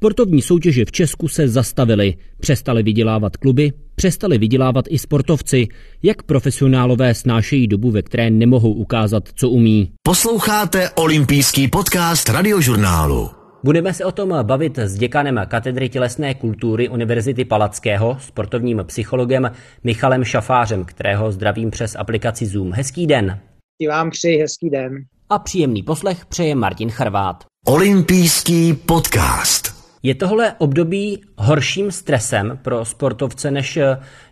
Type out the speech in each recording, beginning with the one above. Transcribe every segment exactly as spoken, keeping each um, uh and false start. Sportovní soutěže v Česku se zastavily, přestaly vydělávat kluby, přestali vydělávat i sportovci, jak profesionálové snášejí dobu, ve které nemohou ukázat, co umí. Posloucháte olympijský podcast Radiožurnálu. Budeme se o tom bavit s děkanem Katedry tělesné kultury Univerzity Palackého, sportovním psychologem Michalem Šafářem, kterého zdravím přes aplikaci Zoom. Hezký den. I vám přeji hezký den. A příjemný poslech přeje Martin Charvát. Olympijský podcast. Je tohle období horším stresem pro sportovce, než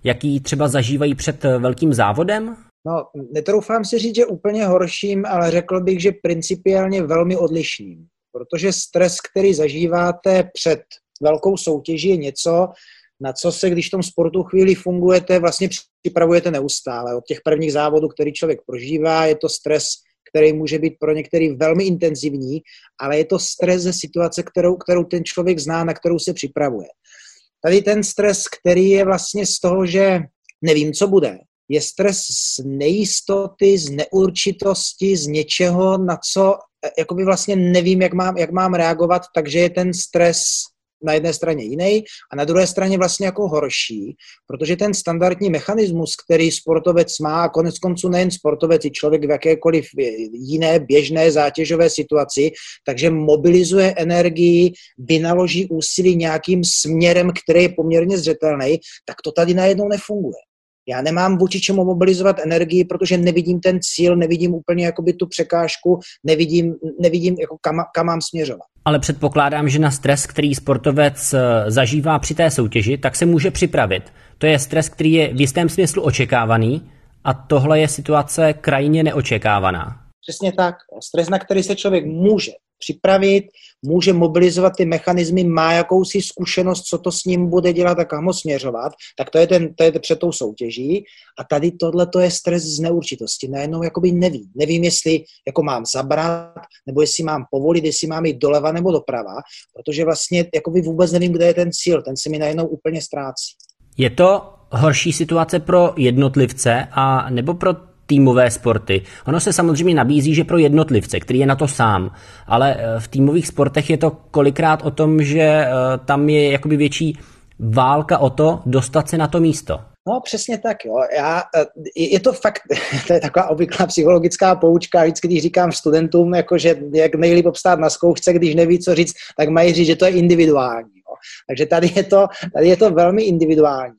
jaký třeba zažívají před velkým závodem? No, netroufám si říct, že úplně horším, ale řekl bych, že principiálně velmi odlišným. Protože stres, který zažíváte před velkou soutěží, je něco, na co se, když v tom sportu chvíli fungujete, vlastně připravujete neustále. Od těch prvních závodů, který člověk prožívá, je to stres, který může být pro některý velmi intenzivní, ale je to stres ze situace, kterou, kterou ten člověk zná, na kterou se připravuje. Tady ten stres, který je vlastně z toho, že nevím, co bude, je stres z nejistoty, z neurčitosti, z něčeho, na co jakoby vlastně nevím, jak mám, jak mám reagovat, takže je ten stres na jedné straně jiný a na druhé straně vlastně jako horší, protože ten standardní mechanismus, který sportovec má, a konec konců nejen sportovec, i člověk v jakékoliv jiné běžné zátěžové situaci, takže mobilizuje energii, vynaloží úsilí nějakým směrem, který je poměrně zřetelný, tak to tady najednou nefunguje. Já nemám vůči čemu mobilizovat energii, protože nevidím ten cíl, nevidím úplně jakoby tu překážku, nevidím, nevidím jako kam, kam mám směřovat. Ale předpokládám, že na stres, který sportovec zažívá při té soutěži, tak se může připravit. To je stres, který je v jistém smyslu očekávaný a tohle je situace krajně neočekávaná. Přesně tak. Stres, na který se člověk může připravit, může mobilizovat ty mechanismy, má jakousi zkušenost, co to s ním bude dělat a kam ho směřovat, tak to je, ten, to je před tou soutěží. A tady tohle to je stres z neurčitosti. Najednou jakoby nevím. Nevím, jestli jako mám zabrat, nebo jestli mám povolit, jestli mám jít doleva nebo doprava, protože vlastně jakoby vůbec nevím, kde je ten cíl. Ten se mi najednou úplně ztrácí. Je to horší situace pro jednotlivce a nebo pro týmové sporty. Ono se samozřejmě nabízí, že pro jednotlivce, který je na to sám, ale v týmových sportech je to kolikrát o tom, že tam je jakoby větší válka o to dostat se na to místo. No přesně tak, jo. Já, je to fakt, to je taková obvyklá psychologická poučka, vždycky když říkám studentům, jakože jak nejlíp obstát na zkoušce, když neví, co říct, tak mají říct, že to je individuální. Jo. Takže tady je to, tady je to velmi individuální.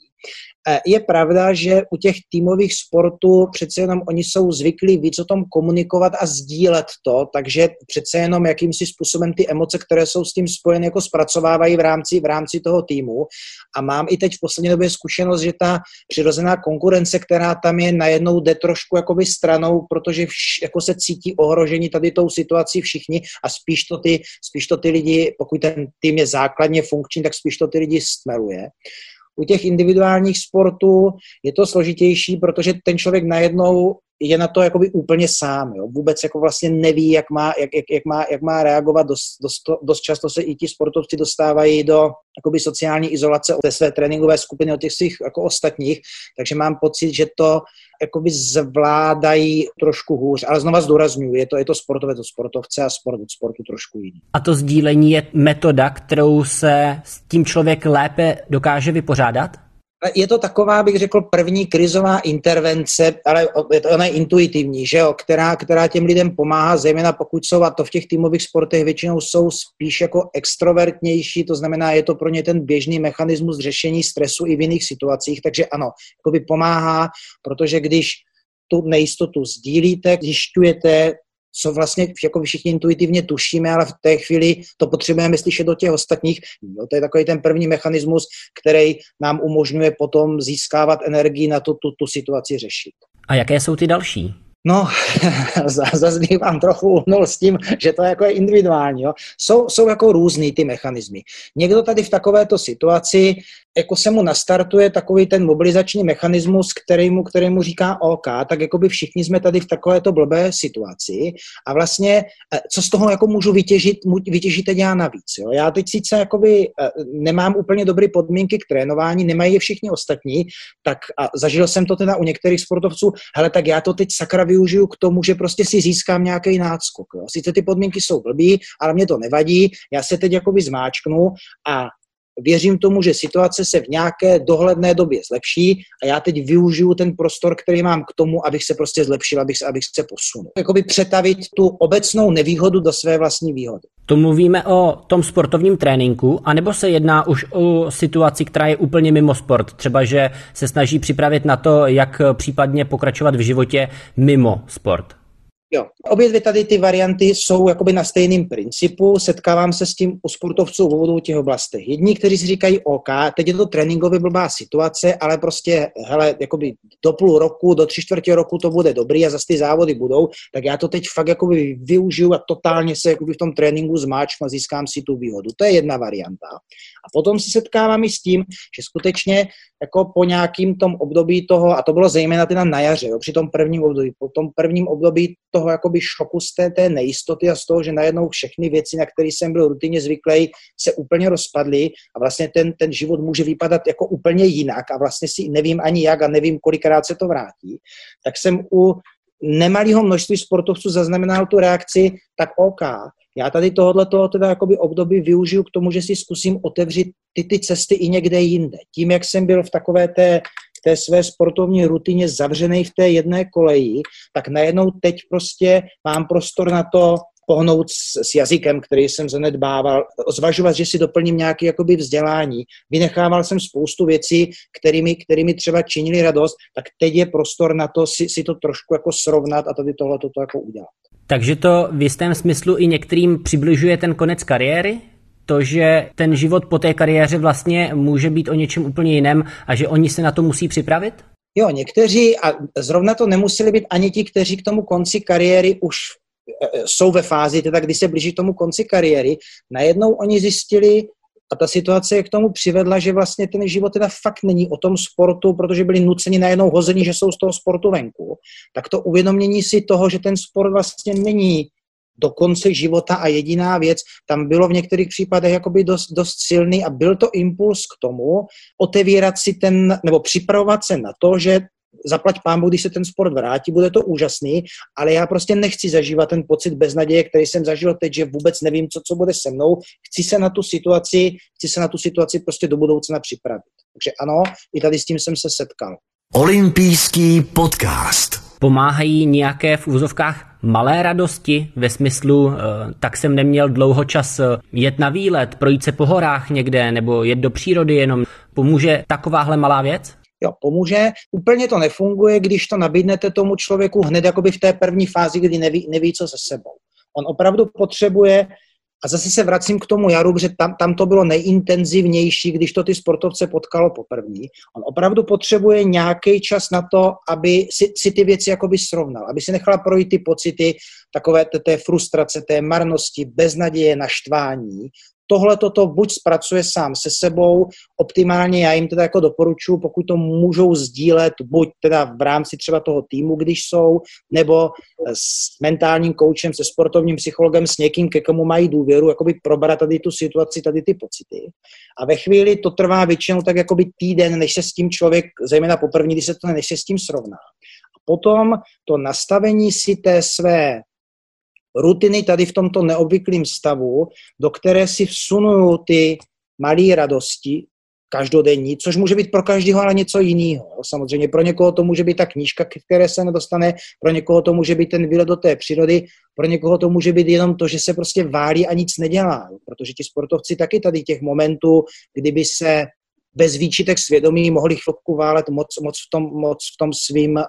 Je pravda, že u těch týmových sportů přece jenom oni jsou zvyklí víc o tom komunikovat a sdílet to, takže přece jenom jakýmsi způsobem ty emoce, které jsou s tím spojeny, jako zpracovávají v rámci, v rámci toho týmu. A mám i teď v poslední době zkušenost, že ta přirozená konkurence, která tam je, najednou jde trošku jakoby stranou, protože vš, jako se cítí ohroženi tady tou situací všichni a spíš to, ty, spíš to ty lidi, pokud ten tým je základně funkční, tak spíš to ty lidi stmeluje. U těch individuálních sportů je to složitější, protože ten člověk najednou je na to jakoby úplně sám. Jo? Vůbec jako vlastně neví, jak má, jak, jak, jak má, jak má reagovat. Dost, dost, dost často se i ti sportovci dostávají do jakoby sociální izolace od té své tréninkové skupiny, od těch svých jako ostatních. Takže mám pocit, že to jakoby zvládají trošku hůř. Ale znova zdůrazňuji, je to, je to sportové do sportovce a sport od sportu trošku jiný. A to sdílení je metoda, kterou se s tím člověk lépe dokáže vypořádat? Je to taková, bych řekl, první krizová intervence, ale ona je intuitivní, že jo, která, která těm lidem pomáhá, zejména pokud jsou, a to v těch týmových sportech většinou jsou spíš jako extrovertnější, to znamená, je to pro ně ten běžný mechanismus řešení stresu i v jiných situacích, takže ano, jakoby pomáhá, protože když tu nejistotu sdílíte, zjišťujete, co vlastně jako všichni intuitivně tušíme, ale v té chvíli to potřebujeme slyšet do těch ostatních. No, to je takový ten první mechanismus, který nám umožňuje potom získávat energii na tu, tu, tu situaci řešit. A jaké jsou ty další? No, zase bych vám trochu uhnul s tím, že to jako je individuální. Jo. Jsou, jsou jako různý ty mechanismy. Někdo tady v takovéto situaci jako se mu nastartuje takový ten mobilizační mechanismus, kterýmu, kterému říká OK, tak jako by všichni jsme tady v takovéto blbé situaci a vlastně, co z toho jako můžu vytěžit, vytěžit teď já navíc. Jo? Já teď sice jakoby nemám úplně dobré podmínky k trénování, nemají je všichni ostatní, tak a zažil jsem to teda u některých sportovců, hele, tak já to teď sakra využiju k tomu, že prostě si získám nějaký náskok. Jo? Sice ty podmínky jsou blbý, ale mě to nevadí, já se teď jakoby zmáčknu a věřím tomu, že situace se v nějaké dohledné době zlepší a já teď využiju ten prostor, který mám k tomu, abych se prostě zlepšil, abych, abych se posunul. Jakoby přetavit tu obecnou nevýhodu do své vlastní výhody. To mluvíme o tom sportovním tréninku, anebo se jedná už o situaci, která je úplně mimo sport? Třeba, že se snaží připravit na to, jak případně pokračovat v životě mimo sport? Jo, obě dvě tady ty varianty jsou jakoby na stejném principu, setkávám se s tím u sportovců v obou těch oblastech. Jedni, kteří si říkají OK, teď je to tréninkově blbá situace, ale prostě, hele, jakoby do půl roku, do tři čtvrtě roku to bude dobrý a zase ty závody budou, tak já to teď fakt jakoby využiju a totálně se jakoby v tom tréninku zmáčknu a získám si tu výhodu. To je jedna varianta. A potom se setkávám i s tím, že skutečně jako po nějakým tom období toho, a to bylo zejména teda na jaře, jo, při tom prvním období, po tom prvním období toho jakoby šoku z té, té nejistoty a z toho, že najednou všechny věci, na které jsem byl rutinně zvyklý, se úplně rozpadly a vlastně ten, ten život může vypadat jako úplně jinak a vlastně si nevím ani jak a nevím, kolikrát se to vrátí, tak jsem u nemalého množství sportovců zaznamenal tu reakci, tak OK, já tady tohoto teda jakoby období využiju k tomu, že si zkusím otevřít ty, ty cesty i někde jinde. Tím, jak jsem byl v takové té té své sportovní rutině zavřenej v té jedné koleji, tak najednou teď prostě mám prostor na to pohnout s, s jazykem, který jsem zanedbával, zvažovat, že si doplním nějaké jakoby vzdělání. Vynechával jsem spoustu věcí, kterými, kterými třeba činili radost, tak teď je prostor na to si, si to trošku jako srovnat a tady tohle toto jako udělat. Takže to v jistém smyslu i některým přibližuje ten konec kariéry? To, že ten život po té kariéře vlastně může být o něčem úplně jiném a že oni se na to musí připravit? Jo, někteří, a zrovna to nemuseli být ani ti, kteří k tomu konci kariéry už jsou ve fázi, teda když se blíží k tomu konci kariéry, najednou oni zjistili, a ta situace je k tomu přivedla, že vlastně ten život teda fakt není o tom sportu, protože byli nuceni najednou hozeni, že jsou z toho sportu venku. Tak to uvědomění si toho, že ten sport vlastně není do konce života a jediná věc, tam bylo v některých případech jakoby dost, dost silný a byl to impuls k tomu otevírat si ten, nebo připravovat se na to, že zaplať pánbu, když se ten sport vrátí, bude to úžasný, ale já prostě nechci zažívat ten pocit beznaděje, který jsem zažil teď, že vůbec nevím, co, co bude se mnou, chci se na tu situaci, chci se na tu situaci prostě do budoucna připravit. Takže ano, i tady s tím jsem se setkal. Olympijský podcast. Pomáhají nějaké v úvozovkách malé radosti ve smyslu, tak jsem neměl dlouho čas jet na výlet, projít se po horách někde nebo jet do přírody jenom. Pomůže takováhle malá věc? Jo, pomůže. Úplně to nefunguje, když to nabídnete tomu člověku hned jakoby v té první fázi, kdy neví, neví co se sebou. On opravdu potřebuje. A zase se vracím k tomu jaru, protože tam, tam to bylo nejintenzivnější, když to ty sportovce potkalo poprvní. On opravdu potřebuje nějaký čas na to, aby si, si ty věci jakoby srovnal, aby si nechala projít ty pocity takové té, té frustrace, té marnosti, beznaděje, naštvání. Tohle toto buď zpracuje sám se sebou, optimálně já jim teda jako doporučuji, pokud to můžou sdílet, buď teda v rámci třeba toho týmu, když jsou, nebo s mentálním koučem, se sportovním psychologem, s někým, ke komu mají důvěru, jakoby probrat tady tu situaci, tady ty pocity. A ve chvíli to trvá většinou tak jakoby týden, než se s tím člověk, zejména poprvní, když se to než se s tím srovná. A potom to nastavení si té své rutiny tady v tomto neobvyklém stavu, do které si vsunuju ty malé radosti každodenní, což může být pro každého ale něco jiného. Samozřejmě pro někoho to může být ta knížka, které se nedostane, pro někoho to může být ten výlet do té přírody, pro někoho to může být jenom to, že se prostě válí a nic nedělá, protože ti sportovci taky tady těch momentů, kdyby se bez výčitek svědomí mohli chvilku válet, moc, moc, v, tom, moc v tom svým uh,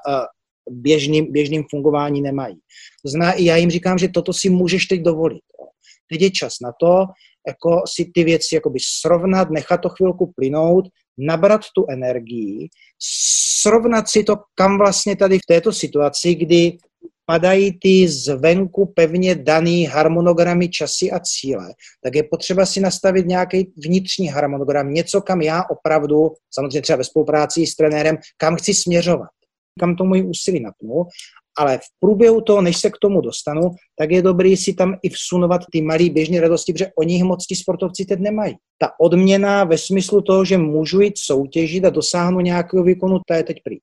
Běžným, běžným fungování nemají. To znamená, i já jim říkám, že toto si můžeš teď dovolit. Jo. Teď je čas na to, jako si ty věci jakoby srovnat, nechat to chvilku plynout, nabrat tu energii, srovnat si to, kam vlastně tady v této situaci, kdy padají ty zvenku pevně daný harmonogramy, časy a cíle, tak je potřeba si nastavit nějaký vnitřní harmonogram, něco, kam já opravdu, samozřejmě třeba ve spolupráci s trenérem, kam chci směřovat, kam to moje úsilí napnu, ale v průběhu toho, než se k tomu dostanu, tak je dobré si tam i vsunovat ty malé běžné radosti, protože oni jich moc ti sportovci teď nemají. Ta odměna ve smyslu toho, že můžu jít soutěžit a dosáhnu nějakého výkonu, ta je teď pryč.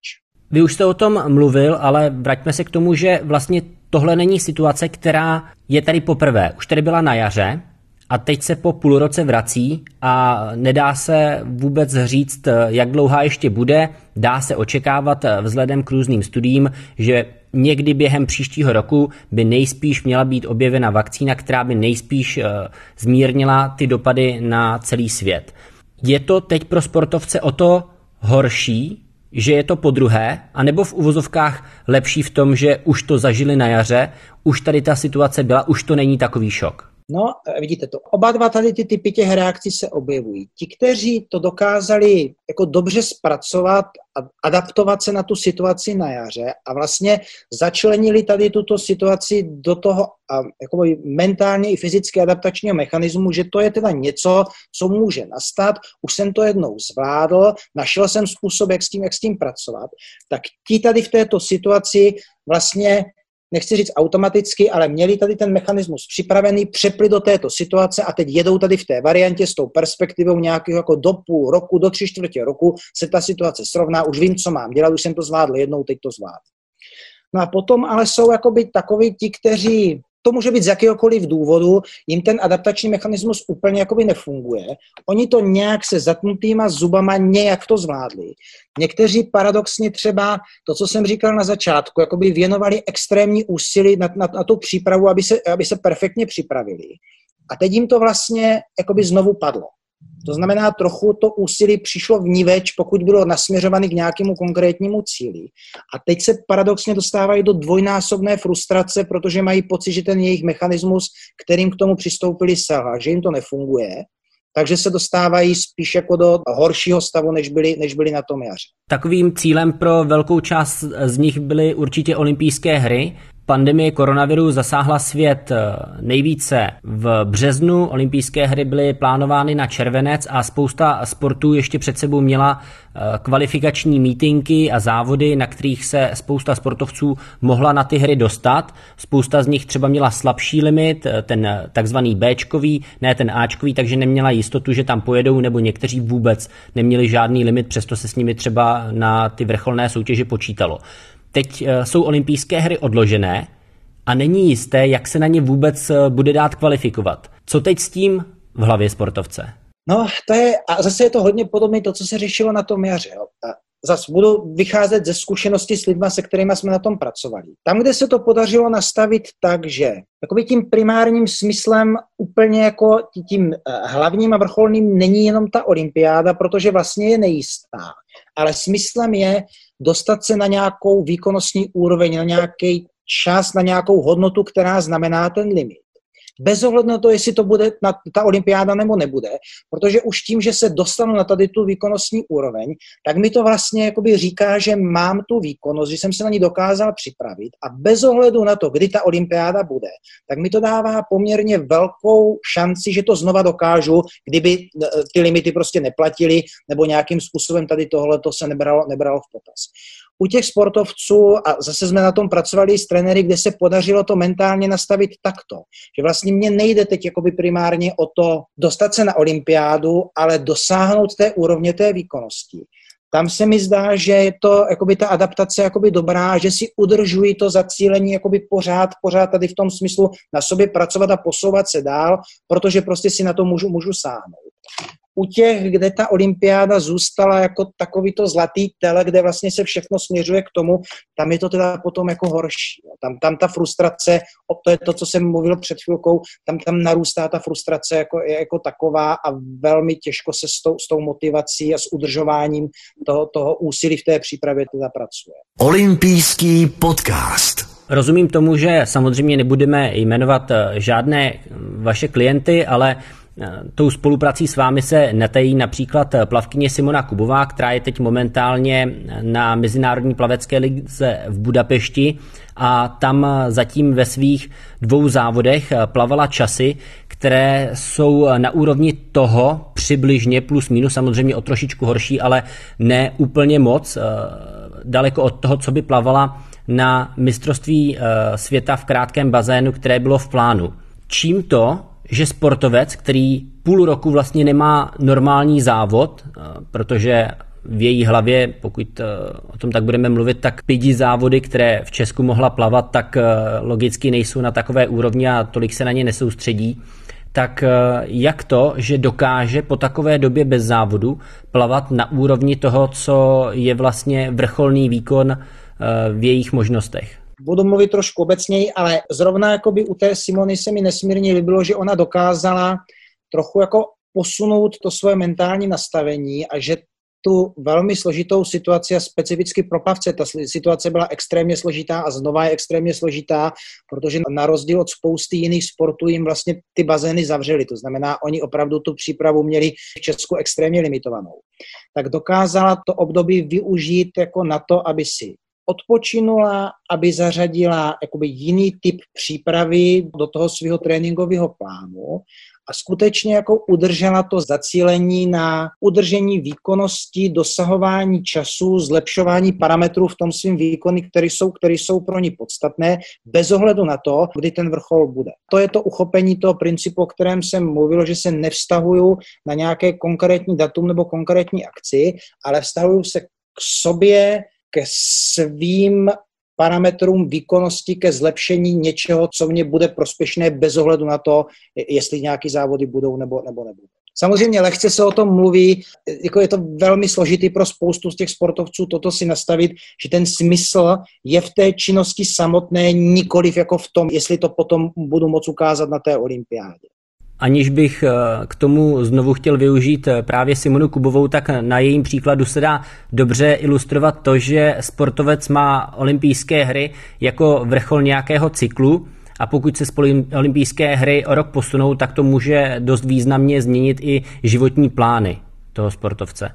Vy už jste o tom mluvil, ale vraťme se k tomu, že vlastně tohle není situace, která je tady poprvé. Už tady byla na jaře a teď se po půl roce vrací a nedá se vůbec říct, jak dlouhá ještě bude. Dá se očekávat vzhledem k různým studiím, že někdy během příštího roku by nejspíš měla být objevena vakcína, která by nejspíš zmírnila ty dopady na celý svět. Je to teď pro sportovce o to horší, že je to podruhé, anebo v uvozovkách lepší v tom, že už to zažili na jaře, už tady ta situace byla, už to není takový šok? No, vidíte to. Oba dva tady ty typy těch reakcí se objevují. Ti, kteří to dokázali jako dobře zpracovat a adaptovat se na tu situaci na jaře a vlastně začlenili tady tuto situaci do toho jako mentálně i fyzicky adaptačního mechanismu, že to je teda něco, co může nastat, už jsem to jednou zvládl, našel jsem způsob, jak s tím, jak s tím pracovat, tak ti tady v této situaci vlastně nechci říct automaticky, ale měli tady ten mechanismus připravený, přepli do této situace a teď jedou tady v té variantě s tou perspektivou nějakého jako do půl roku, do tři čtvrtě roku se ta situace srovná, už vím, co mám dělat, už jsem to zvládl jednou, teď to zvládl. No a potom ale jsou jakoby takoví ti, kteří, to může být z jakéhokoliv důvodu, jim ten adaptační mechanismus úplně jakoby nefunguje. Oni to nějak se zatnutýma zubama nějak to zvládli. Někteří paradoxně třeba to, co jsem říkal na začátku, jakoby věnovali extrémní úsilí na, na, na tu přípravu, aby se, aby se perfektně připravili. A teď jim to vlastně jakoby znovu padlo. To znamená, trochu to úsilí přišlo vníveč, pokud bylo nasměřované k nějakému konkrétnímu cíli. A teď se paradoxně dostávají do dvojnásobné frustrace, protože mají pocit, že ten jejich mechanismus, kterým k tomu přistoupili, selhal, že jim to nefunguje. Takže se dostávají spíš jako do horšího stavu, než byli, než byli na tom jaře. Takovým cílem pro velkou část z nich byly určitě olympijské hry. Pandemie koronaviru zasáhla svět nejvíce v březnu, olympijské hry byly plánovány na červenec a spousta sportů ještě před sebou měla kvalifikační mítinky a závody, na kterých se spousta sportovců mohla na ty hry dostat. Spousta z nich třeba měla slabší limit, ten takzvaný béčkový, ne ten áčkový, takže neměla jistotu, že tam pojedou, nebo někteří vůbec neměli žádný limit, přesto se s nimi třeba na ty vrcholné soutěže počítalo. Teď jsou olympijské hry odložené a není jisté, jak se na ně vůbec bude dát kvalifikovat. Co teď s tím v hlavě sportovce? No, to je, a zase je to hodně podobné to, co se řešilo na tom jaře. Zase budu vycházet ze zkušenosti s lidmi, se kterými jsme na tom pracovali. Tam, kde se to podařilo nastavit tak, že tím primárním smyslem úplně jako tím hlavním a vrcholným není jenom ta olympiáda, protože vlastně je nejistá. Ale smyslem je dostat se na nějakou výkonnostní úroveň, na nějaký čas, na nějakou hodnotu, která znamená ten limit. Bez ohledu na to, jestli to bude na ta olympiáda nebo nebude, protože už tím, že se dostanu na tady tu výkonnostní úroveň, tak mi to vlastně jakoby říká, že mám tu výkonnost, že jsem se na ní dokázal připravit a bez ohledu na to, kdy ta olympiáda bude, tak mi to dává poměrně velkou šanci, že to znova dokážu, kdyby ty limity prostě neplatily nebo nějakým způsobem tady tohleto se nebralo, nebralo v potaz. U těch sportovců, a zase jsme na tom pracovali s trenéry, kde se podařilo to mentálně nastavit takto, že vlastně mně nejde teď jakoby primárně o to dostat se na olympiádu, ale dosáhnout té úrovně té výkonnosti. Tam se mi zdá, že je to jakoby ta adaptace jakoby dobrá, že si udržují to zacílení jakoby pořád, pořád tady v tom smyslu na sobě pracovat a posouvat se dál, protože prostě si na to můžu, můžu sáhnout. U těch, kde ta olympiáda zůstala jako takovýto zlatý tele, kde vlastně se všechno směřuje k tomu, tam je to teda potom jako horší. Tam, tam ta frustrace, to je to, co jsem mluvil před chvilkou, tam, tam narůstá ta frustrace jako, jako taková a velmi těžko se s tou, s tou motivací a s udržováním toho, toho úsilí v té přípravě teda pracuje. Olympijský podcast. Rozumím tomu, že samozřejmě nebudeme jmenovat žádné vaše klienty, ale Tou spoluprací s vámi se netají například plavkyně Simona Kubová, která je teď momentálně na Mezinárodní plavecké lize v Budapešti a tam zatím ve svých dvou závodech plavala časy, které jsou na úrovni toho přibližně plus minus, samozřejmě o trošičku horší, ale ne úplně moc, daleko od toho, co by plavala na mistrovství světa v krátkém bazénu, které bylo v plánu. Čím to, že sportovec, který půl roku vlastně nemá normální závod, protože v její hlavě, pokud o tom tak budeme mluvit, tak pěti závody, které v Česku mohla plavat, tak logicky nejsou na takové úrovni a tolik se na ně nesoustředí, tak jak to, že dokáže po takové době bez závodu plavat na úrovni toho, co je vlastně vrcholný výkon v jejich možnostech? Budu mluvit trošku obecněji, ale zrovna jakoby u té Simony se mi nesmírně líbilo, že ona dokázala trochu jako posunout to svoje mentální nastavení a že tu velmi složitou situaci a specificky pro plavce, ta situace byla extrémně složitá a znova je extrémně složitá, protože na rozdíl od spousty jiných sportů jim vlastně ty bazény zavřely. To znamená, oni opravdu tu přípravu měli v Česku extrémně limitovanou. Tak dokázala to období využít jako na to, aby si odpočinula, aby zařadila jakoby jiný typ přípravy do toho svého tréninkového plánu a skutečně jako udržela to zacílení na udržení výkonnosti, dosahování času, zlepšování parametrů v tom svým výkony, které jsou, které jsou pro ní podstatné, bez ohledu na to, kdy ten vrchol bude. To je to uchopení toho principu, o kterém jsem mluvil, že se nevztahuju na nějaké konkrétní datum nebo konkrétní akci, ale vztahuju se k sobě, ke svým parametrům výkonnosti, ke zlepšení něčeho, co mě bude prospěšné bez ohledu na to, jestli nějaké závody budou nebo, nebo nebudou. Samozřejmě lehce se o tom mluví, jako je to velmi složitý pro spoustu z těch sportovců toto si nastavit, že ten smysl je v té činnosti samotné, nikoliv jako v tom, jestli to potom budu moc ukázat na té olympiádě. Aniž bych k tomu znovu chtěl využít právě Simonu Kubovou, tak na jejím příkladu se dá dobře ilustrovat to, že sportovec má olympijské hry jako vrchol nějakého cyklu a pokud se olympijské hry o rok posunou, tak to může dost významně změnit i životní plány toho sportovce.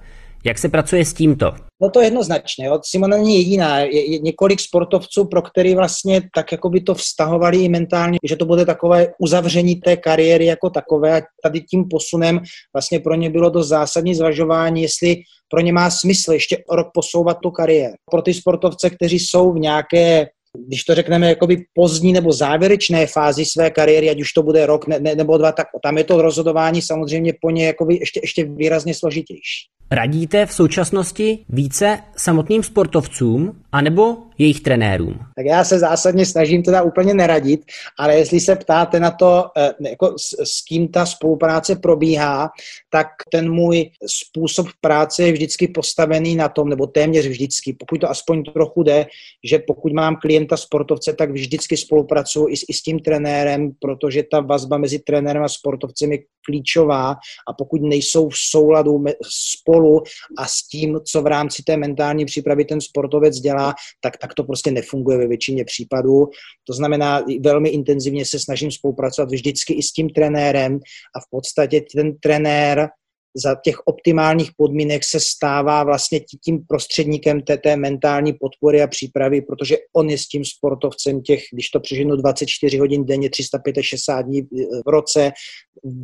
Jak se pracuje s tímto? No to je jednoznačné. Simona není jediná. Je, je několik sportovců, pro který vlastně tak jako by to vztahovali i mentálně, že to bude takové uzavření té kariéry jako takové. A tady tím posunem vlastně pro ně bylo to zásadní zvažování, jestli pro ně má smysl ještě rok posouvat tu kariéru. Pro ty sportovce, kteří jsou v nějaké, když to řekneme, jakoby pozdní nebo závěrečné fázi své kariéry, ať už to bude rok ne, ne, nebo dva, tak tam je to rozhodování samozřejmě po ně jakoby ještě, ještě výrazně složitější. Radíte v současnosti více samotným sportovcům anebo jejich trenérům? Tak já se zásadně snažím teda úplně neradit, ale jestli se ptáte na to, jako s, s kým ta spolupráce probíhá, tak ten můj způsob práce je vždycky postavený na tom, nebo téměř vždycky, pokud to aspoň trochu jde, že pokud mám klienta sportovce, tak vždycky spolupracuji i s, i s tím trenérem, protože ta vazba mezi trenérem a sportovcem je klíčová a pokud nejsou v souladu me, spolu a s tím, co v rámci té mentální přípravy ten sportovec dělá, tak, tak to prostě nefunguje ve většině případů. To znamená, velmi intenzivně se snažím spolupracovat vždycky i s tím trenérem a v podstatě ten trenér za těch optimálních podmínek se stává vlastně tím prostředníkem té, té mentální podpory a přípravy, protože on je s tím sportovcem těch, když to přeženu dvacet čtyři hodin denně, tři sta šedesát pět dní v roce,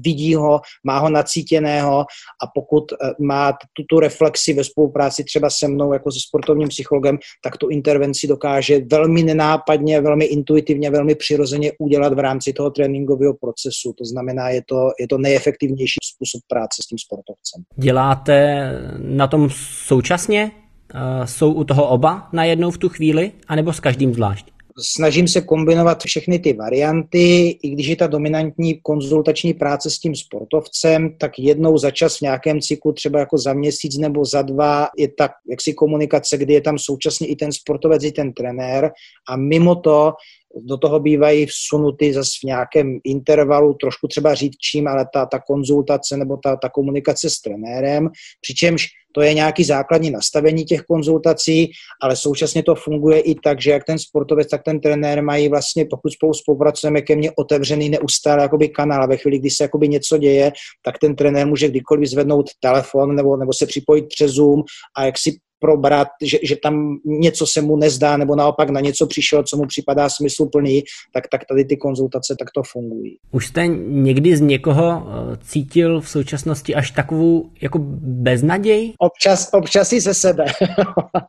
vidí ho, má ho nacítěného a pokud má tuto reflexi ve spolupráci třeba se mnou jako se sportovním psychologem, tak tu intervenci dokáže velmi nenápadně, velmi intuitivně, velmi přirozeně udělat v rámci toho tréninkového procesu. To znamená, je to, je to nejefektivnější způsob práce s tím sportovcem. Děláte na tom současně? Jsou u toho oba najednou v tu chvíli, anebo s každým zvlášť? Snažím se kombinovat všechny ty varianty, i když je ta dominantní konzultační práce s tím sportovcem, tak jednou za čas v nějakém cyklu, třeba jako za měsíc nebo za dva, je ta jaksi komunikace, kdy je tam současně i ten sportovec, i ten trenér a mimo to do toho bývají vsunuty zase v nějakém intervalu, trošku třeba řídčím, ale ta, ta konzultace nebo ta, ta komunikace s trenérem, přičemž to je nějaký základní nastavení těch konzultací, ale současně to funguje i tak, že jak ten sportovec, tak ten trenér mají vlastně, pokud spolu spolupracujeme, ke mně otevřený neustále jakoby kanál. A ve chvíli, kdy se jakoby něco děje, tak ten trenér může kdykoliv zvednout telefon nebo, nebo se připojit přes Zoom a jak si probrat, že, že tam něco se mu nezdá nebo naopak na něco přišel, co mu připadá smysluplný, tak, tak tady ty konzultace takto fungují. Už jste někdy z někoho cítil v současnosti až takovou jako beznaděj? Občas, občas i ze sebe.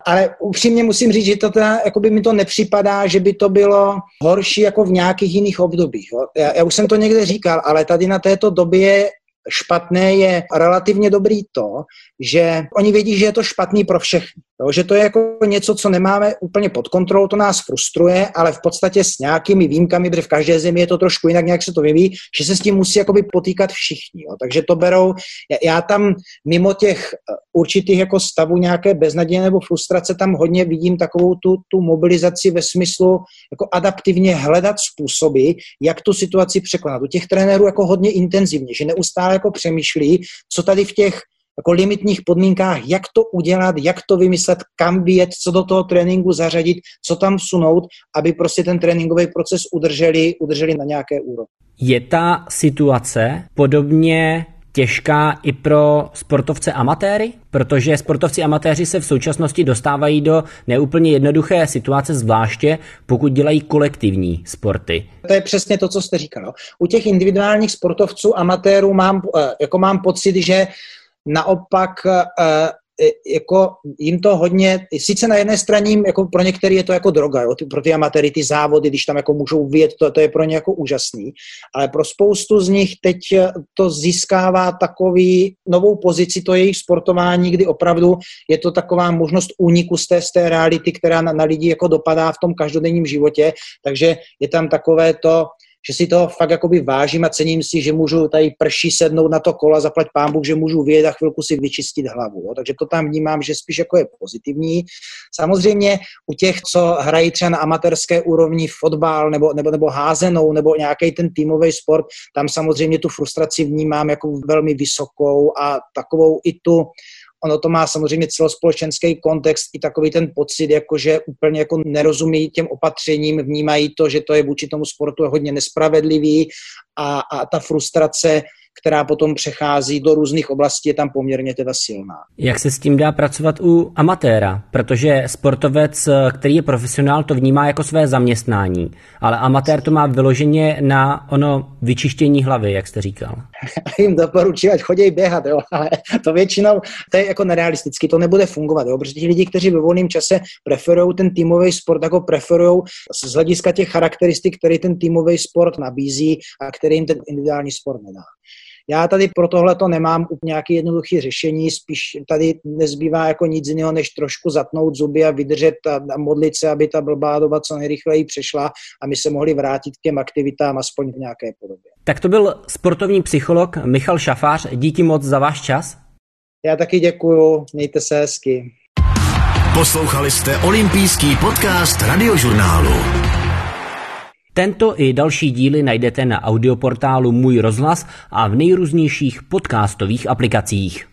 Ale upřímně musím říct, že to teda, jakoby mi to nepřipadá, že by to bylo horší jako v nějakých jiných obdobích. Já, já už jsem to někde říkal, ale tady na této době špatné je relativně dobrý to, že oni vědí, že je to špatný pro všechny. Jo? Že to je jako něco, co nemáme úplně pod kontrolou, to nás frustruje, ale v podstatě s nějakými výjimkami, protože v každé zemi je to trošku jinak, nějak se to vyvíjí, že se s tím musí jakoby potýkat všichni. Jo? Takže to berou, já tam mimo těch určitých jako stavů nějaké beznaděje nebo frustrace tam hodně vidím takovou tu, tu mobilizaci ve smyslu jako adaptivně hledat způsoby, jak tu situaci překonat. U těch trenérů jako hodně intenzivně, že neustále jako přemýšlí, co tady v těch jako limitních podmínkách, jak to udělat, jak to vymyslet, kam vyjet, co do toho tréninku zařadit, co tam vsunout, aby prostě ten tréninkový proces udrželi, udrželi na nějaké úrovni. Je ta situace podobně těžká i pro sportovce amatéry? Protože sportovci amatéři se v současnosti dostávají do neúplně jednoduché situace, zvláště pokud dělají kolektivní sporty. To je přesně to, co jste říkal. U těch individuálních sportovců amatérů mám, jako mám pocit, že naopak jako jim to hodně, sice na jedné straně jim, jako pro některé je to jako droga, jo, pro ty amatéry, ty závody, když tam jako můžou vyjet, to, to je pro ně jako úžasný, ale pro spoustu z nich teď to získává takový novou pozici, to jejich sportování, kdy opravdu je to taková možnost úniku z té, z té reality, která na, na lidi jako dopadá v tom každodenním životě, takže je tam takové to, že si toho fakt jakoby vážím a cením si, že můžu tady prší sednout na to kola, zaplať pánbůh, že můžu vyjet a chvilku si vyčistit hlavu. Jo? Takže to tam vnímám, že spíš jako je pozitivní. Samozřejmě u těch, co hrají třeba na amatérské úrovni fotbal nebo, nebo, nebo házenou nebo nějaký ten týmový sport, tam samozřejmě tu frustraci vnímám jako velmi vysokou a takovou i tu, ono to má samozřejmě celospolečenský kontext i takový ten pocit, jakože úplně jako nerozumí těm opatřením, vnímají to, že to je vůči tomu sportu hodně nespravedlivý a, a ta frustrace, která potom přechází do různých oblastí, je tam poměrně teda silná. Jak se s tím dá pracovat u amatéra? Protože sportovec, který je profesionál, to vnímá jako své zaměstnání, ale amatér to má vyloženě na ono vyčištění hlavy, jak jste říkal. Já jim doporučuji, ať chodí běhat, jo, ale to většinou, to je jako nerealisticky, to nebude fungovat, jo, protože ti lidi, kteří ve volném čase preferují ten týmový sport, jako preferují z hlediska těch charakteristik, který ten týmový sport nabízí a který jim ten individuální sport nedá. Já tady pro tohleto nemám nějaké jednoduché řešení, spíš tady nezbývá jako nic jiného, než trošku zatnout zuby a vydržet a modlit se, aby ta blbá doba co nejrychleji přešla a my se mohli vrátit k těm aktivitám aspoň v nějaké podobě. Tak to byl sportovní psycholog Michal Šafář, díky moc za váš čas. Já taky děkuju, mějte se hezky. Poslouchali jste olympijský podcast Radiožurnálu. Tento i další díly najdete na audioportálu Můj rozhlas a v nejrůznějších podcastových aplikacích.